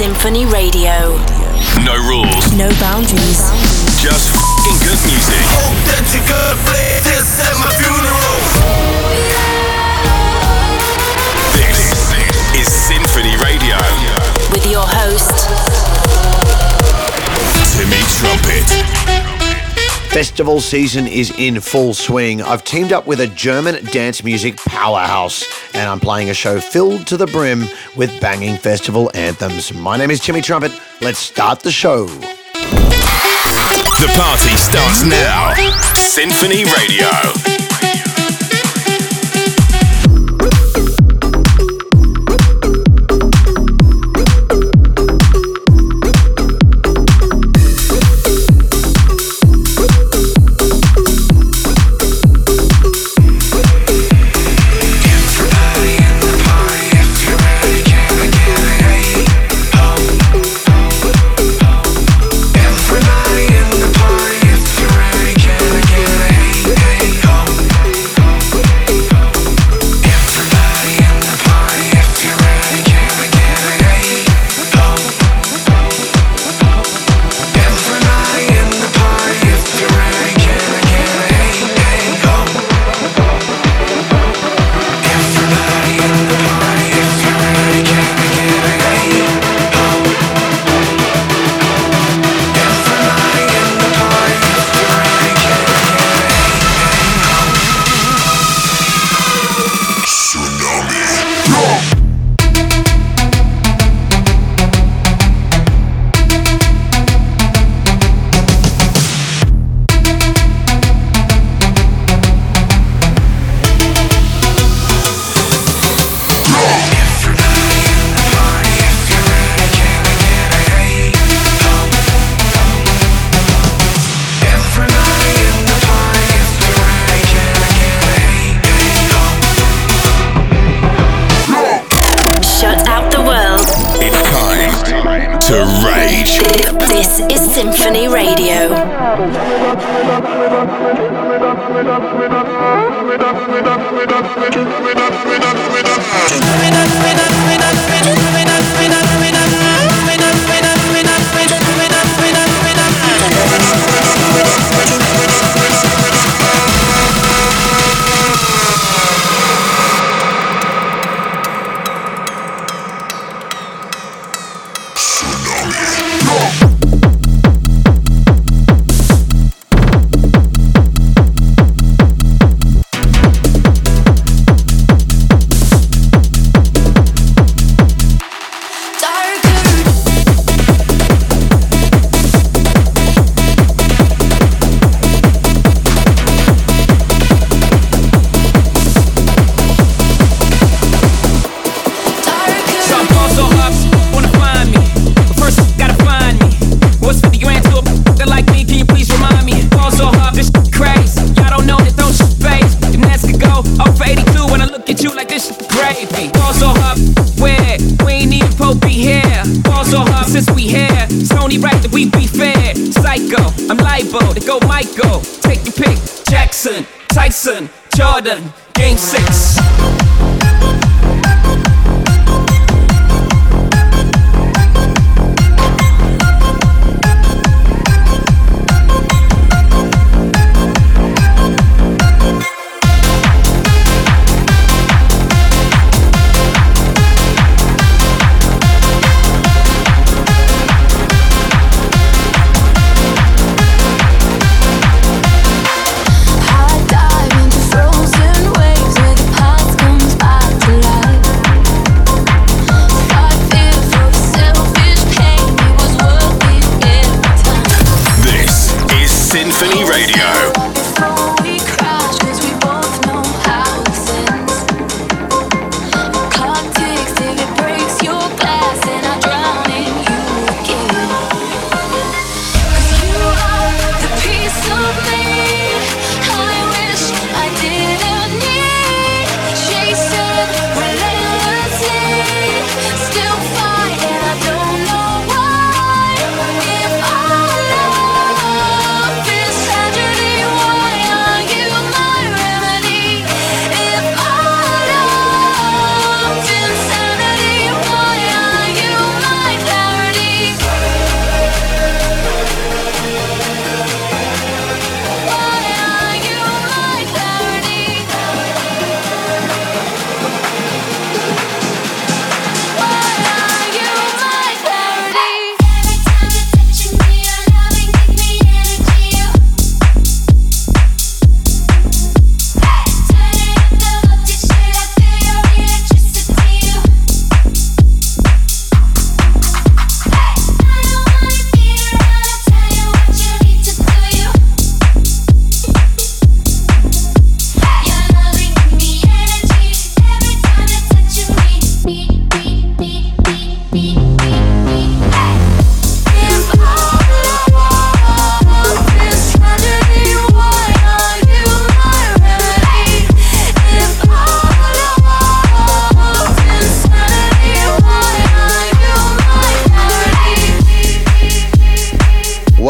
Sinphony Radio. No rules. No boundaries. Just f***ing good music. Hope that you could play this at my funeral. This is Sinphony Radio. With your host, Timmy Trumpet. Festival season is in full swing. I've teamed up with a German dance music powerhouse and I'm playing a show filled to the brim with banging festival anthems. My name is Timmy Trumpet. Let's start the show. The party starts now. Sinphony Radio.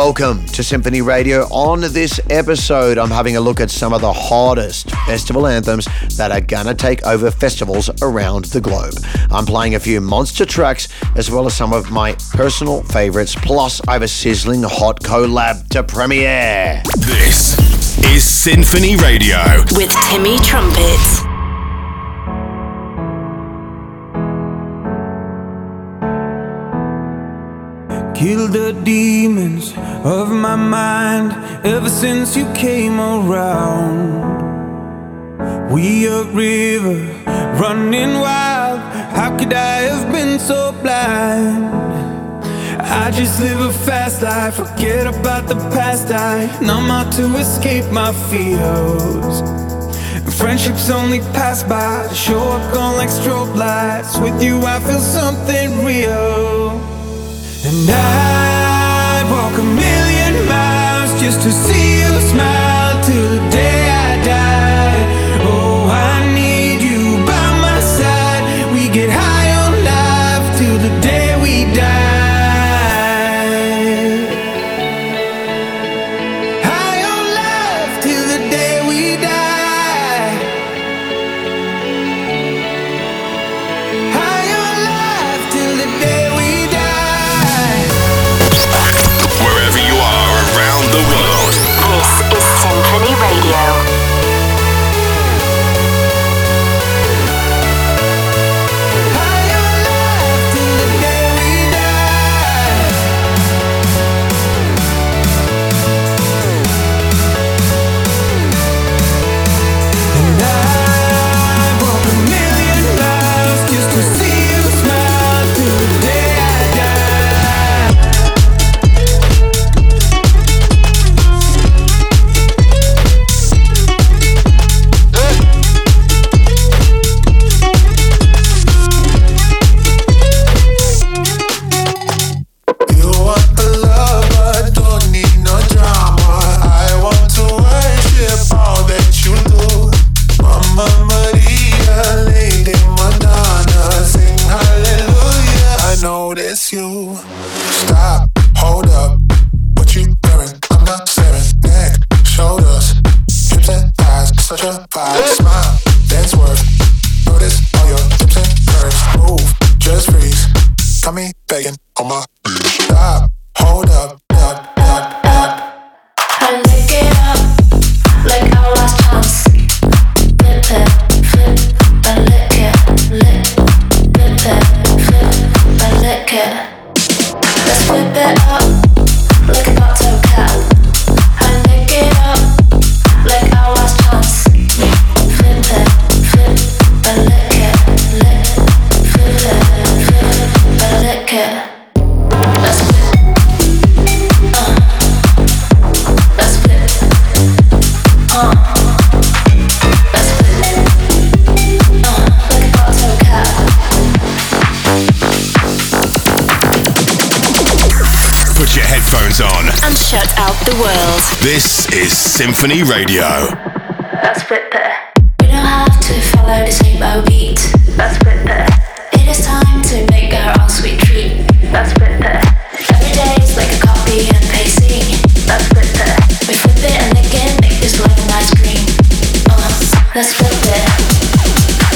Welcome to Sinphony Radio. On this episode, I'm having a look at some of the hottest festival anthems that are gonna take over festivals around the globe. I'm playing a few monster tracks as well as some of my personal favorites, plus I have a sizzling hot collab to premiere. This is Sinphony Radio with Timmy Trumpet. Kill the demons of my mind. Ever since you came around, we a river running wild. How could I have been so blind? I just live a fast life, forget about the past. I numb out to escape my fears. Friendships only pass by, show up gone like strobe lights. With you I feel something real. And I'd walk a million miles just to see you smile till the day I die. Oh, I need you by my side. We get high on life till the day we die. High on life till the day we die. High on life till the day we die. Wherever you are around the world, this is Sinphony Radio. High on life till the day we die. And I walk a million miles just to see you smile till the day I die. You want the love, but don't need no drama. I want to worship all that you do. Mama Maria, Lady Madonna, sing hallelujah. I know that's you. Stop, hold up, what you wearing? I'm not staring. Neck, shoulders, hips and thighs, such a vibe. Smile, dance work. Notice all your hips and curves. Move, just freeze. Got me begging on my knees. Stop, hold up, up, up, up. I lick it up like our last chance. Flip it, flip, I lick it, lick, flip it, flip, I lick it. Let's flip it up like a bottle cap. I lick it up like our last chance. Flip it, flip, I lick it, lick, flip it, flip, I lick it. Let's flip, let's flip, let's flip, like a bottle cap. Put your headphones on. And shut out the world. This is Sinphony Radio. Let's flip it. We don't have to follow the same old beat. Let's flip it. It is time to make our own sweet treat. Let's flip it. Every day is like a copy and pasting. Let's flip it. We flip it and again make this like an ice cream. Let's flip it.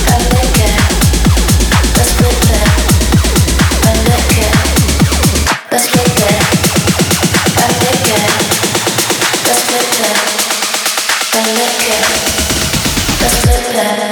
I lick it. Let's flip it. I lick it. Let's flip it. I lick it. Let's flip it. I lick it. Let's flip it.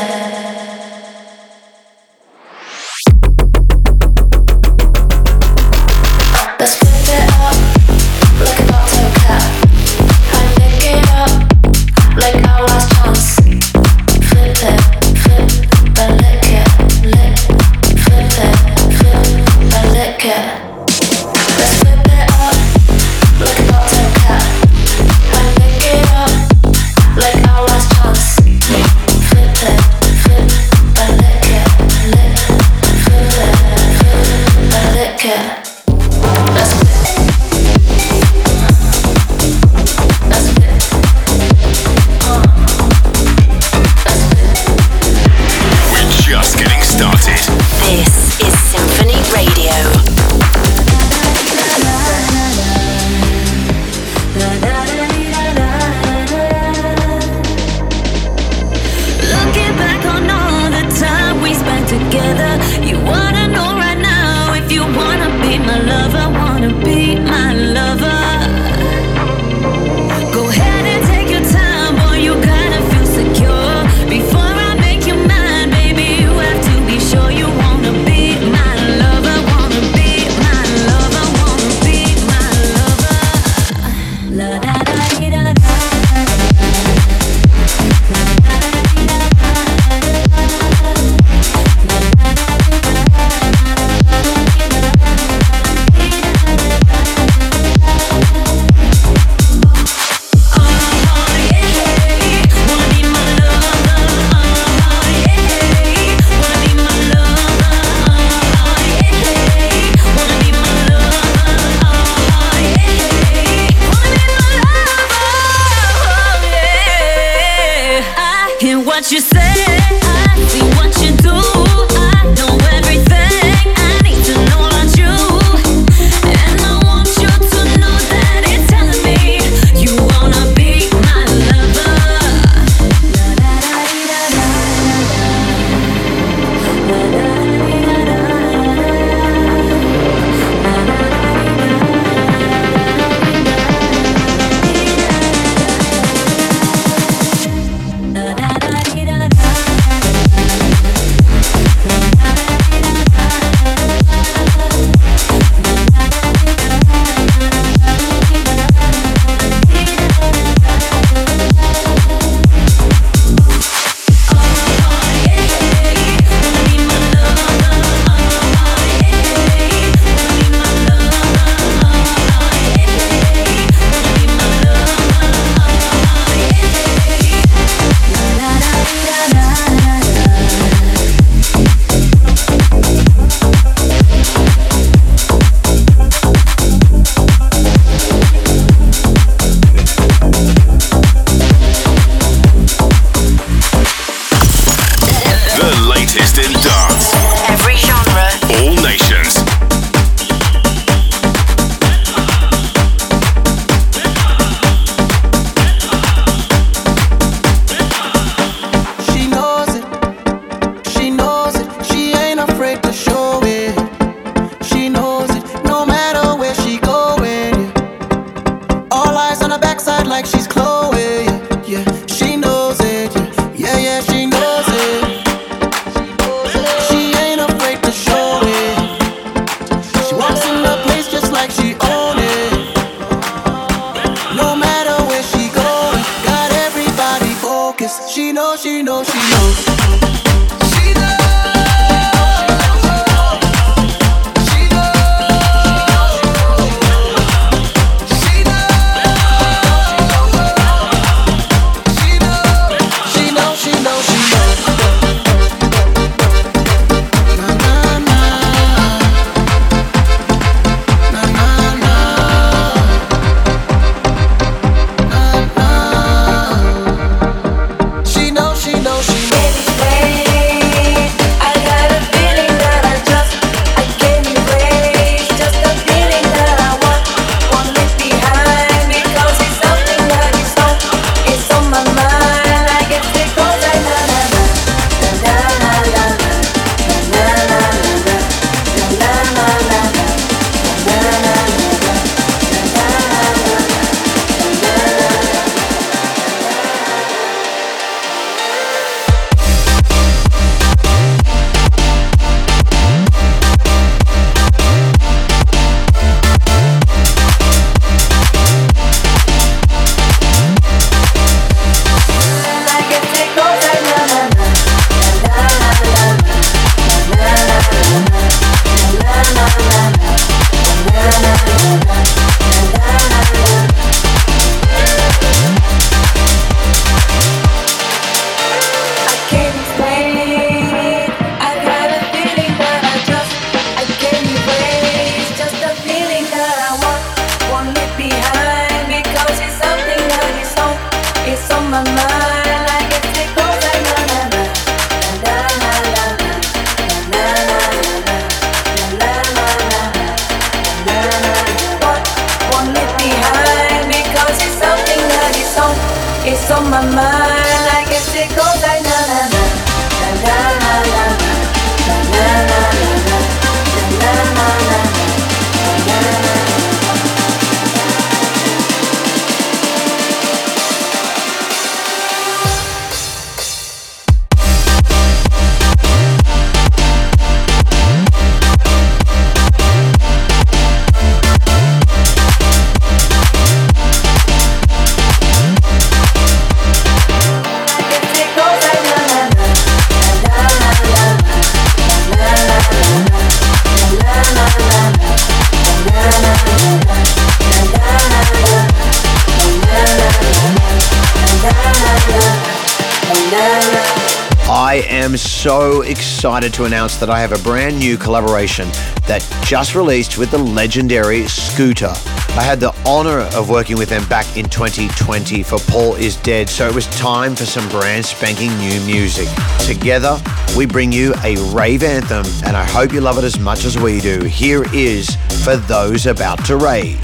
I am so excited to announce that I have a brand new collaboration that just released with the legendary Scooter. I had the honor of working with them back in 2020 for Paul Is Dead, so it was time for some brand spanking new music. Together, we bring you a rave anthem, and I hope you love it as much as we do. Here is For Those About to Rave.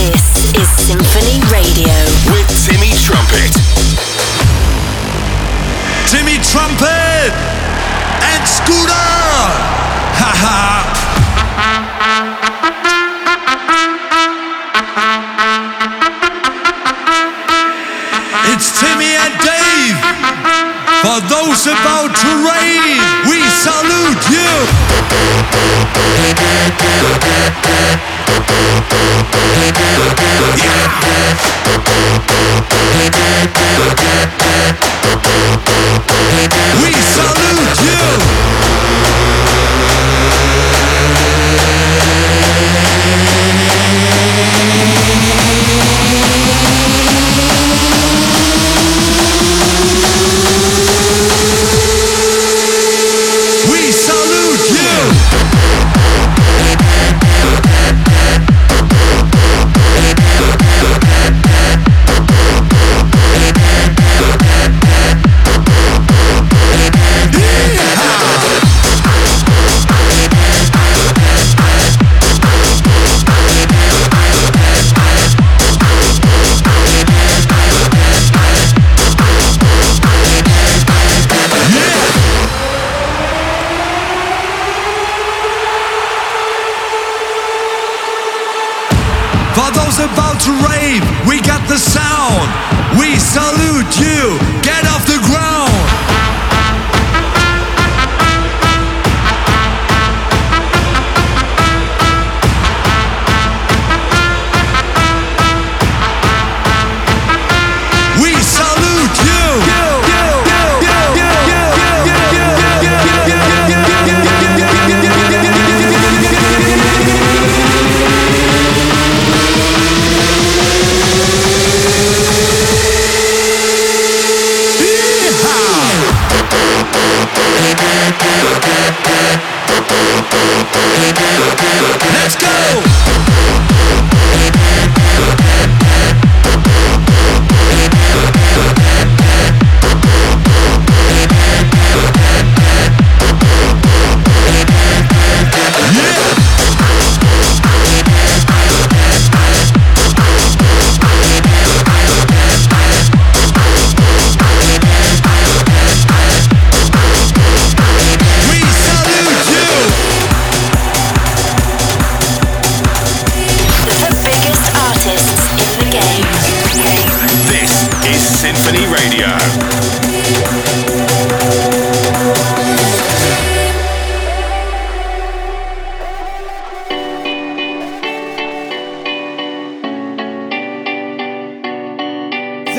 This is Sinphony Radio with Timmy Trumpet. Timmy Trumpet and Scooter! Ha ha! It's Timmy and Dave. For those about to rave, we salute you. Yeah. We salute you.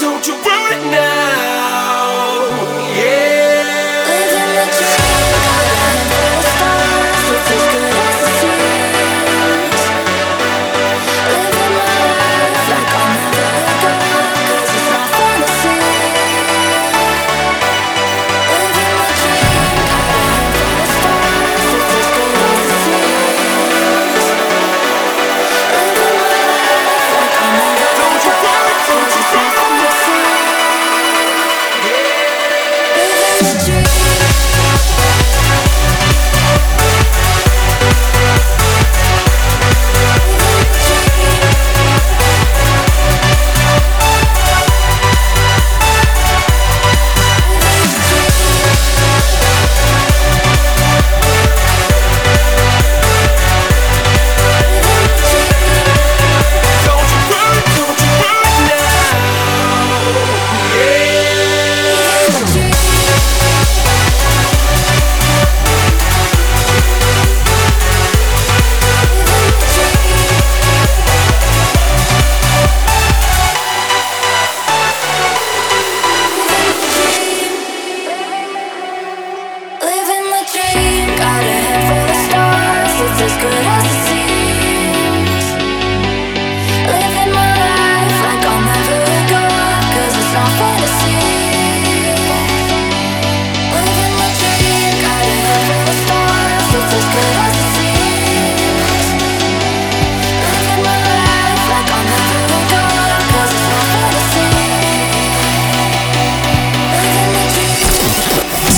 Don't you worry now.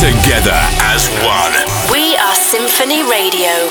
Together as one. We are Sinphony Radio.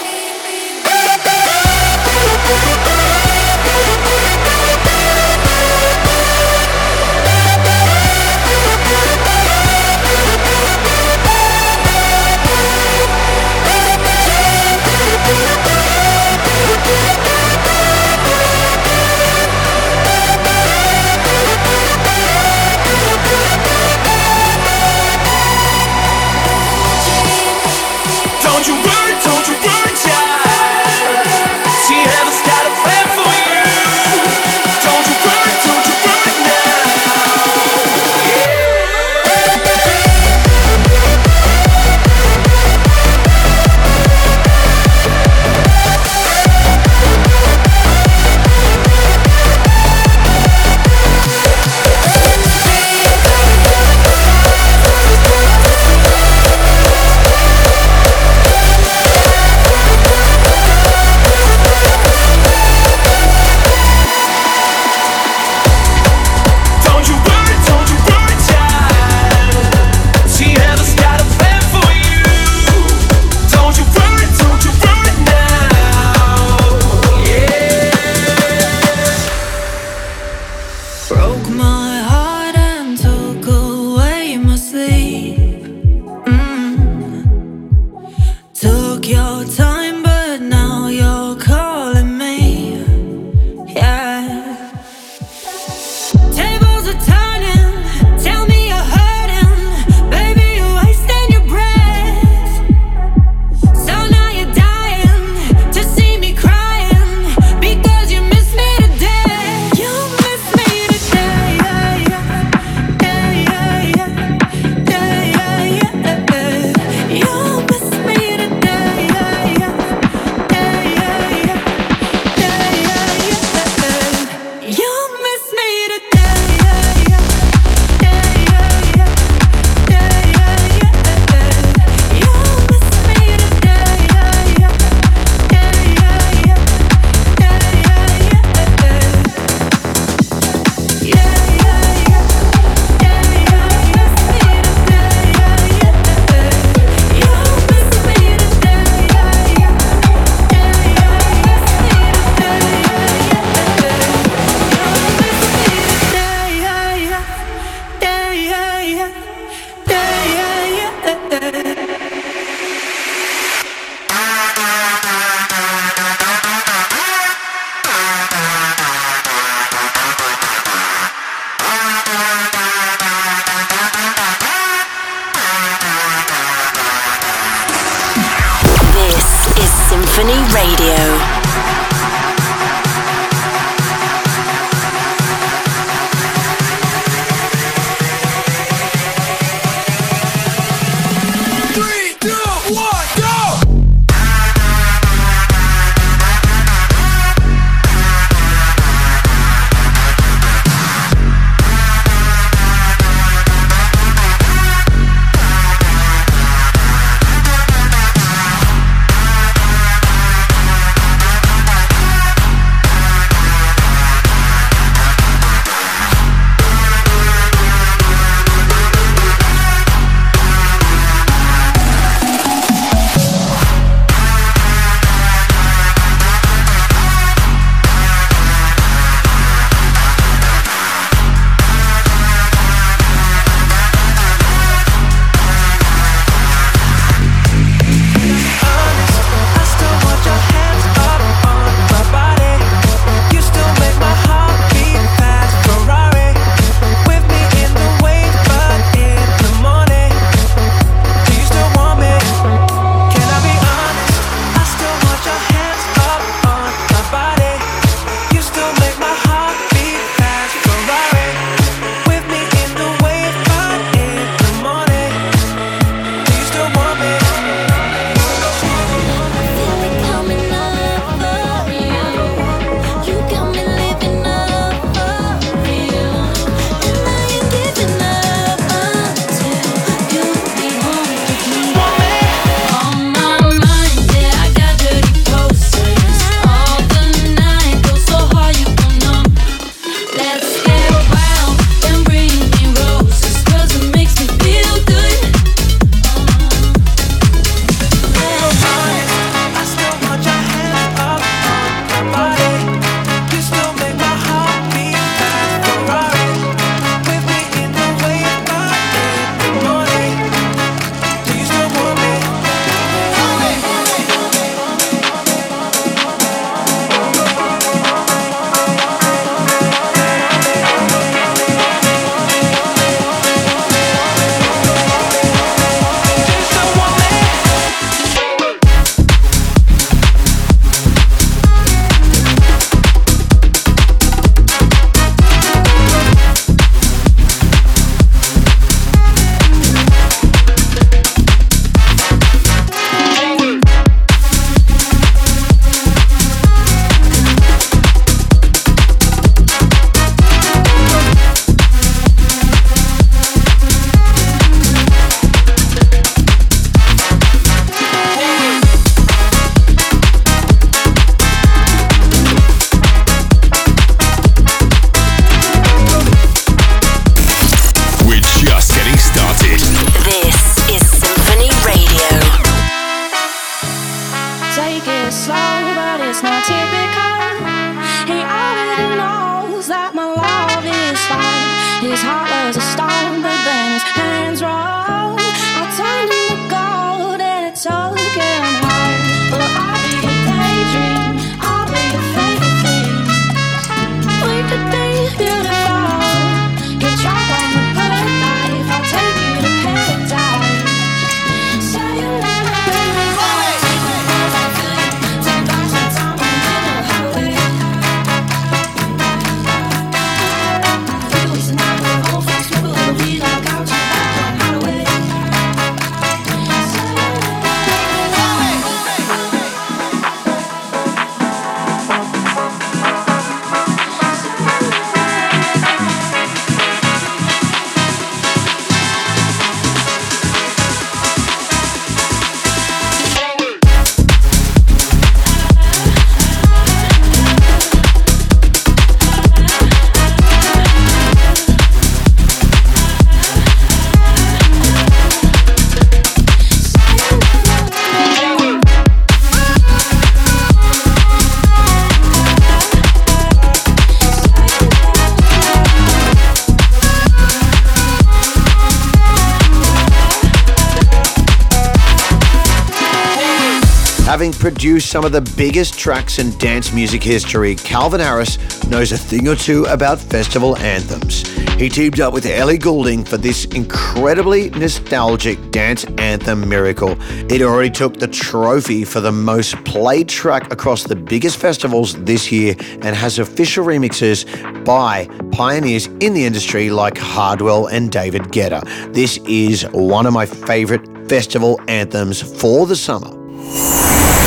Having produced some of the biggest tracks in dance music history, Calvin Harris knows a thing or two about festival anthems. He teamed up with Ellie Goulding for this incredibly nostalgic dance anthem miracle. It already took the trophy for the most played track across the biggest festivals this year and has official remixes by pioneers in the industry like Hardwell and David Guetta. This is one of my favorite festival anthems for the summer.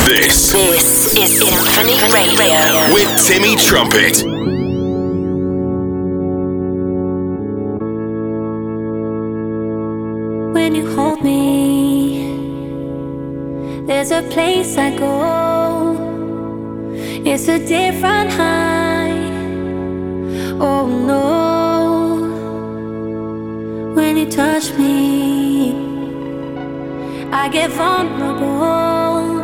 This is Sinphony Radio with Timmy Trumpet. When you hold me, there's a place I go. It's a different high. Oh no. When you touch me, I get vulnerable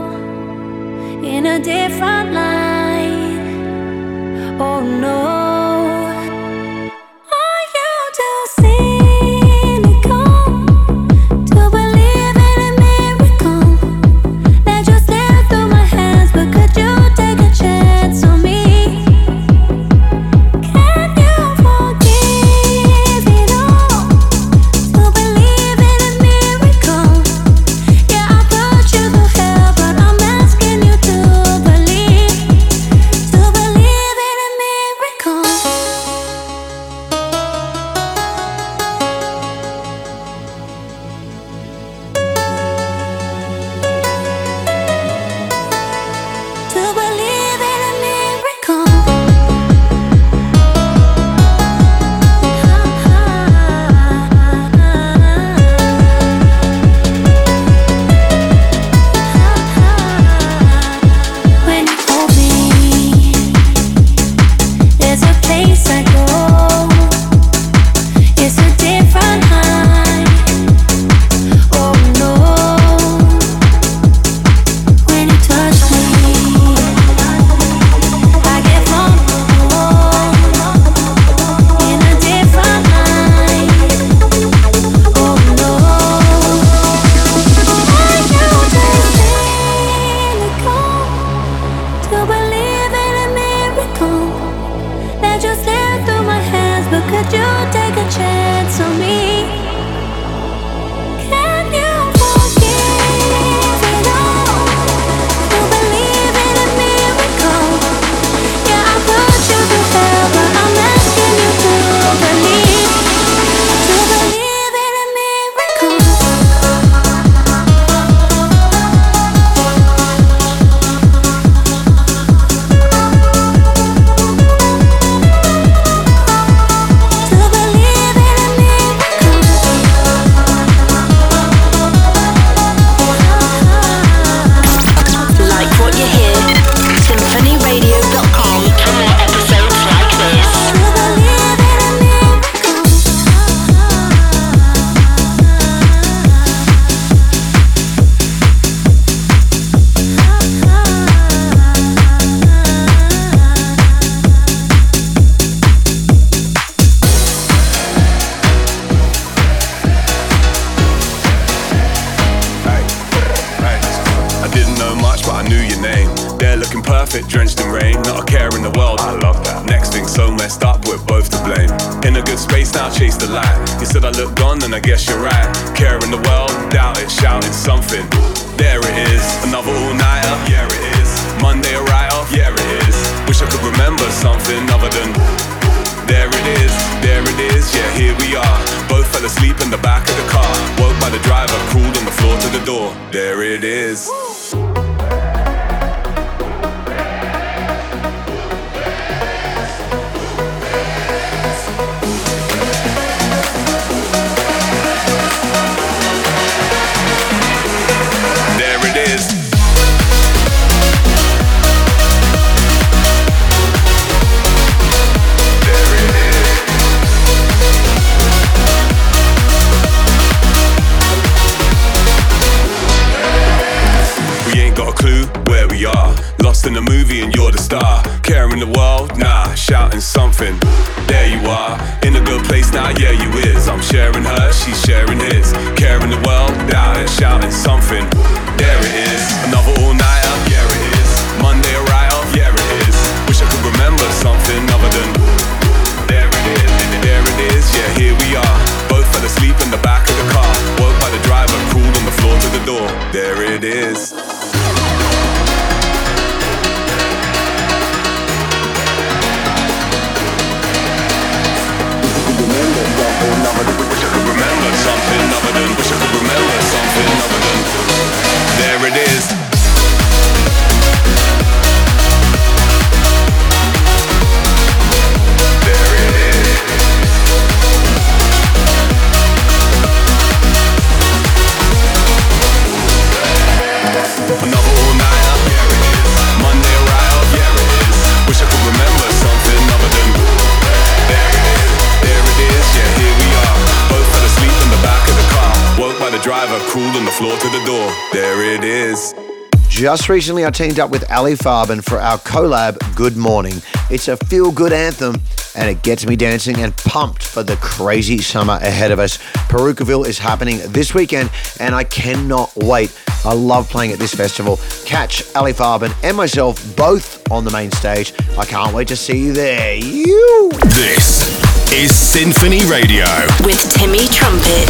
in a different light. Oh no. in the world? Nah, shouting something. There you are, in a good place now, yeah you is. I'm sharing her, she's sharing his. Caring the world, nah, and shouting something. There it is, another all-nighter, yeah it is. Monday a write-off, yeah it is. Wish I could remember something other than there it is, yeah here we are. Both fell asleep in the back of the car. Woke by the driver, crawled on the floor to the door. There it is. Wish I could remember something other than there it is. There it is. Another all-nighter, yeah it is. Monday arrived, yeah it is. Wish I could remember something other than there it is, yeah here we are. Both fell asleep in the back of the car. Woke by the driver, crawled on the floor to the door. There it is. Just recently I teamed up with Alle Farben for our collab Good Morning. It's a feel-good anthem and it gets me dancing and pumped for the crazy summer ahead of us. Parookaville is happening this weekend and I cannot wait. I love playing at this festival. Catch Alle Farben and myself both on the main stage. I can't wait to see you there. This is Sinphony Radio with Timmy Trumpet.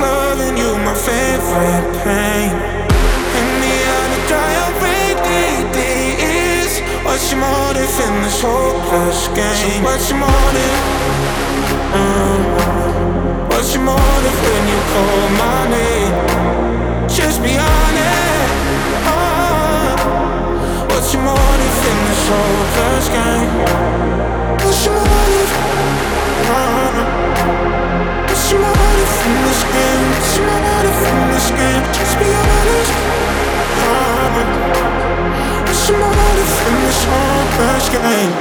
loving you, my favorite pain. In the other dry day is what's your motive in this hopeless game? So what's your motive? What's your motive when you call my name? Just be honest. What's your motive in this hopeless game? What's your motive? What's your motive in this game? What's your motive in this game? Just be honest. What's your motive in this hopeless game?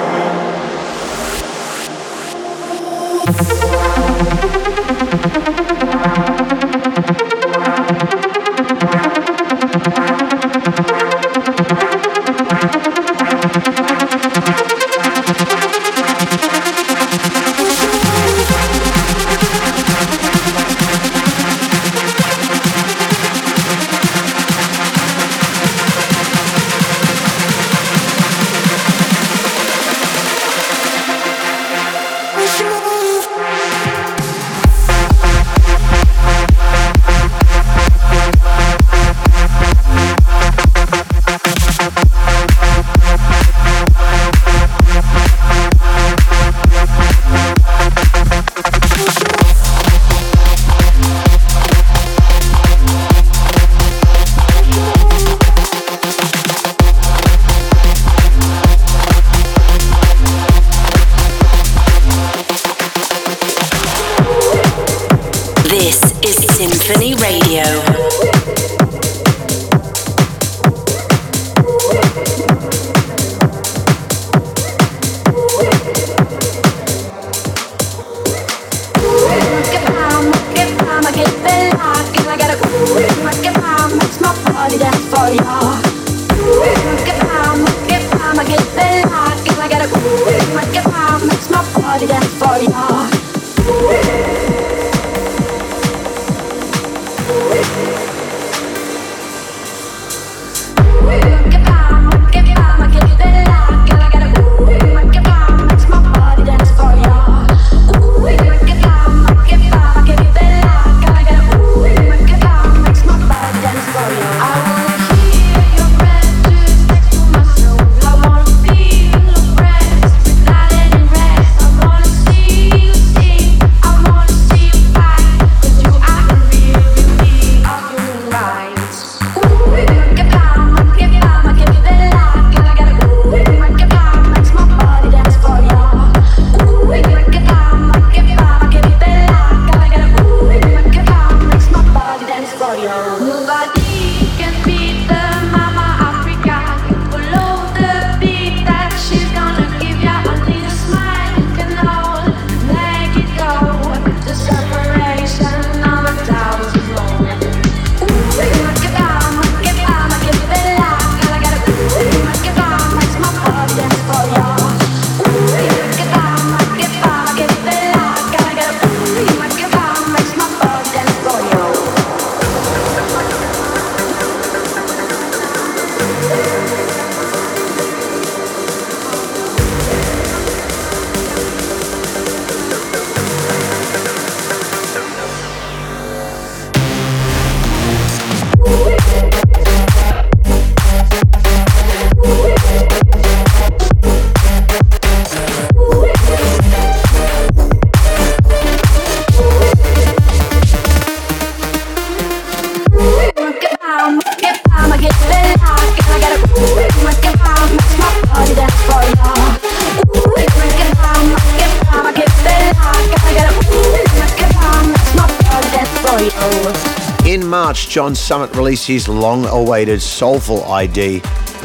John Summit released his long-awaited soulful ID,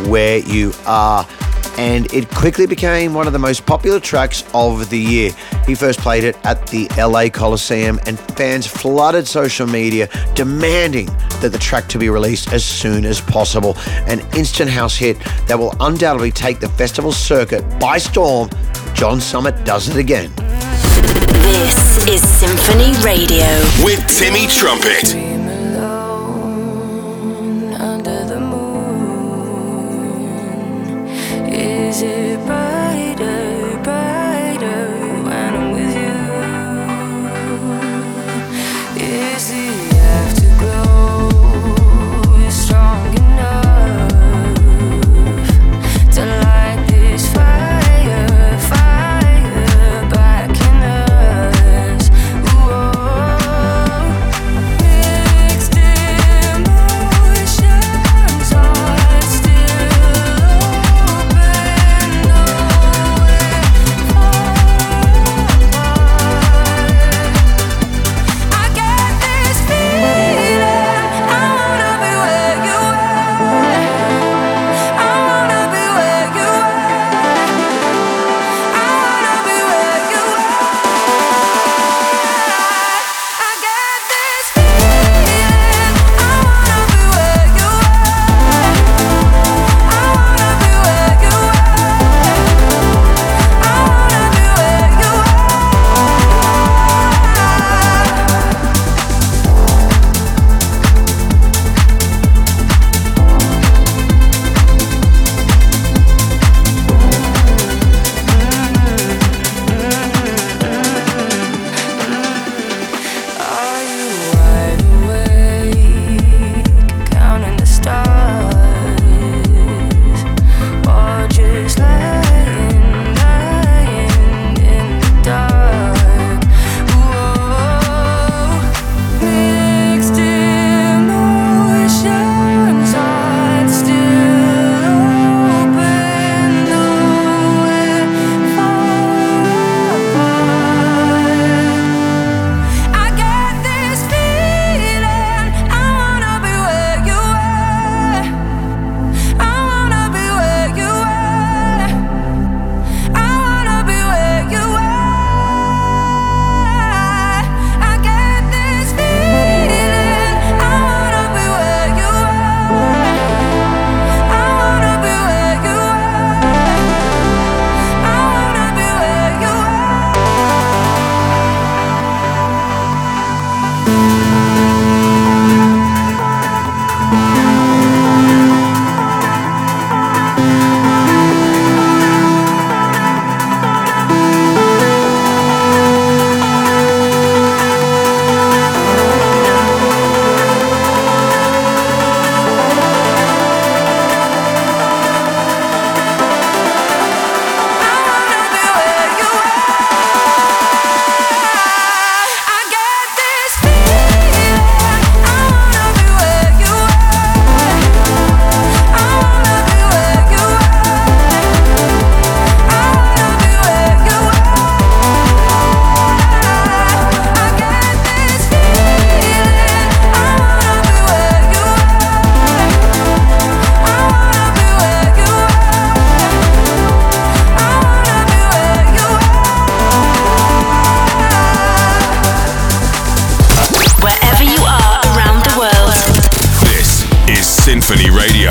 Where You Are, and it quickly became one of the most popular tracks of the year. He first played it at the LA Coliseum, and fans flooded social media demanding that the track to be released as soon as possible. An instant house hit that will undoubtedly take the festival circuit by storm. John Summit does it again. This is Sinphony Radio with Timmy Trumpet. Is it brighter, brighter when I'm with you? Is it Sinphony Radio.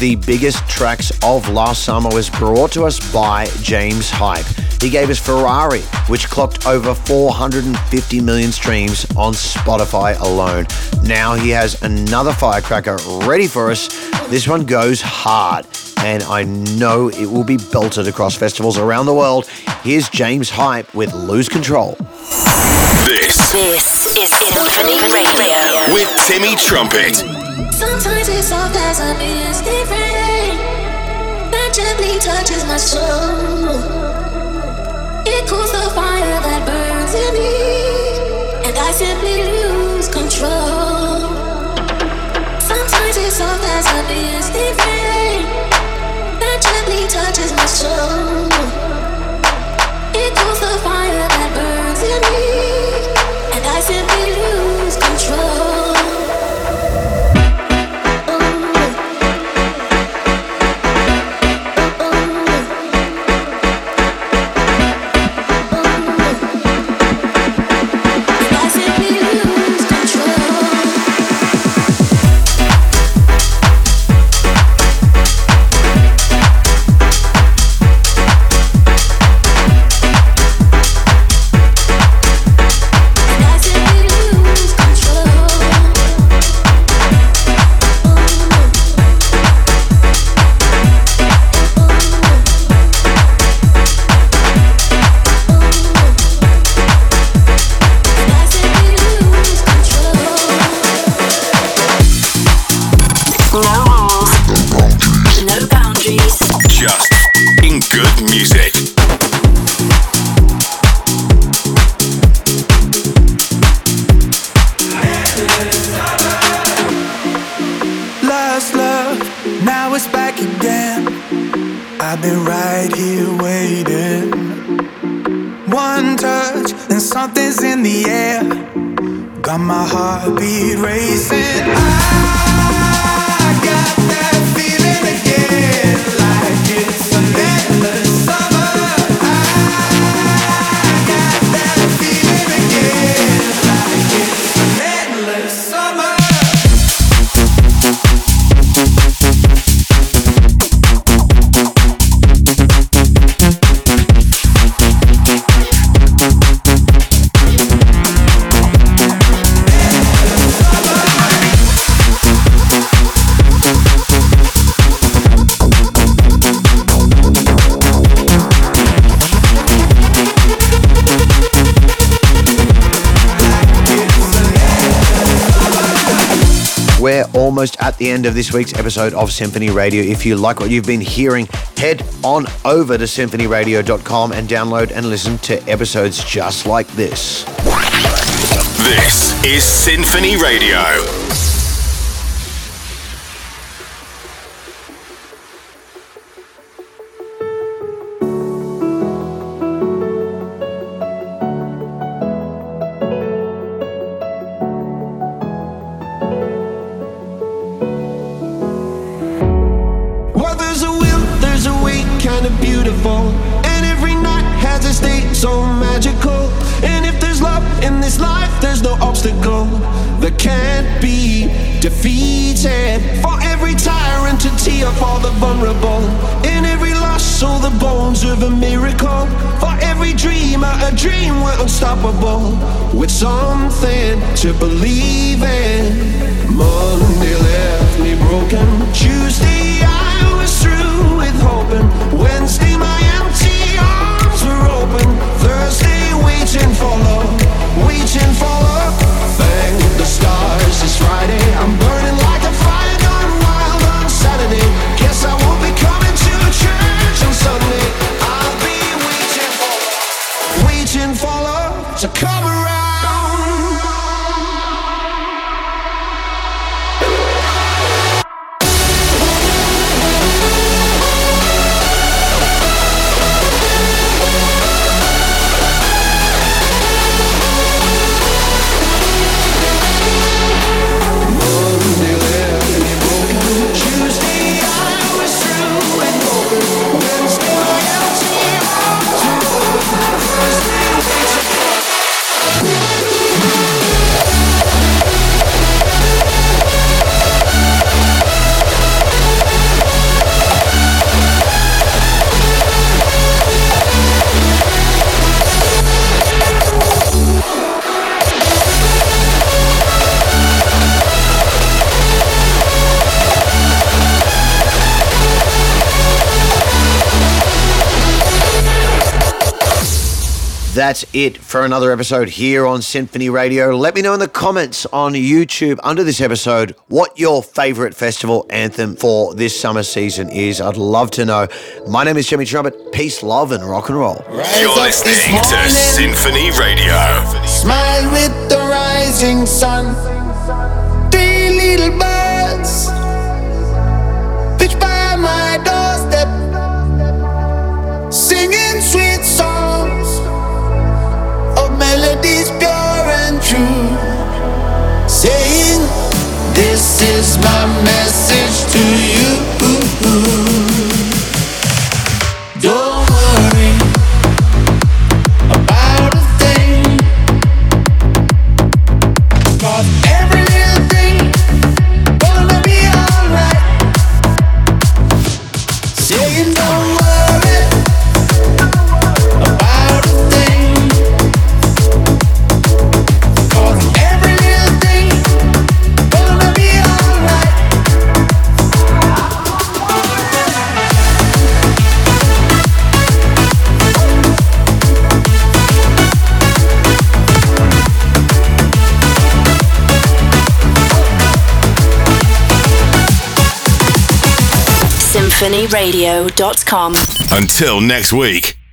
The biggest tracks of last summer was brought to us by James Hype. He gave us Ferrari, which clocked over 450 million streams on Spotify alone. Now he has another firecracker ready for us. This one goes hard, and I know it will be belted across festivals around the world. Here's James Hype with Lose Control. This is Sinphony Radio with Timmy Trumpet. Sometimes it's soft as a misty rain that gently touches my soul. It cools the fire that burns in me, and I simply lose control. Sometimes it's soft as a misty rain that gently touches my soul. It cools the fire that burns in me, and I simply lose control. I simply lose control. I've been right here waiting. One touch and something's in the air. Got my heartbeat racing. I got that feeling again, like it's an endless summer. I got that feeling again, like it's an endless summer. We're almost at the end of this week's episode of Sinphony Radio. If you like what you've been hearing, head on over to sinphonyradio.com and download and listen to episodes just like this. This is Sinphony Radio. With something to believe in. Monday left me broken. Tuesday I was through with hoping. Wednesday my empty arms were open. Thursday waiting for love, waiting for love. Thank the stars it's Friday. I'm burning like a fire gone wild on Saturday. Guess I won't be coming to church on Sunday. I'll be waiting for love, waiting for love to come. That's it for another episode here on Sinphony Radio. Let me know in the comments on YouTube under this episode what your favourite festival anthem for this summer season is. I'd love to know. My name is Timmy Trumpet. Peace, love and rock and roll. You're listening to Sinphony Radio. Smile with the rising sun. Three little birds pitch by my doorstep, singing sweet songs. Melody's pure and true, saying, this is my message to you. Don't worry about a thing, 'cause every little thing gonna be alright. Saying, don't worry about a thing, 'cause every little thing gonna be alright. Sinphonyradio.com. Until next week.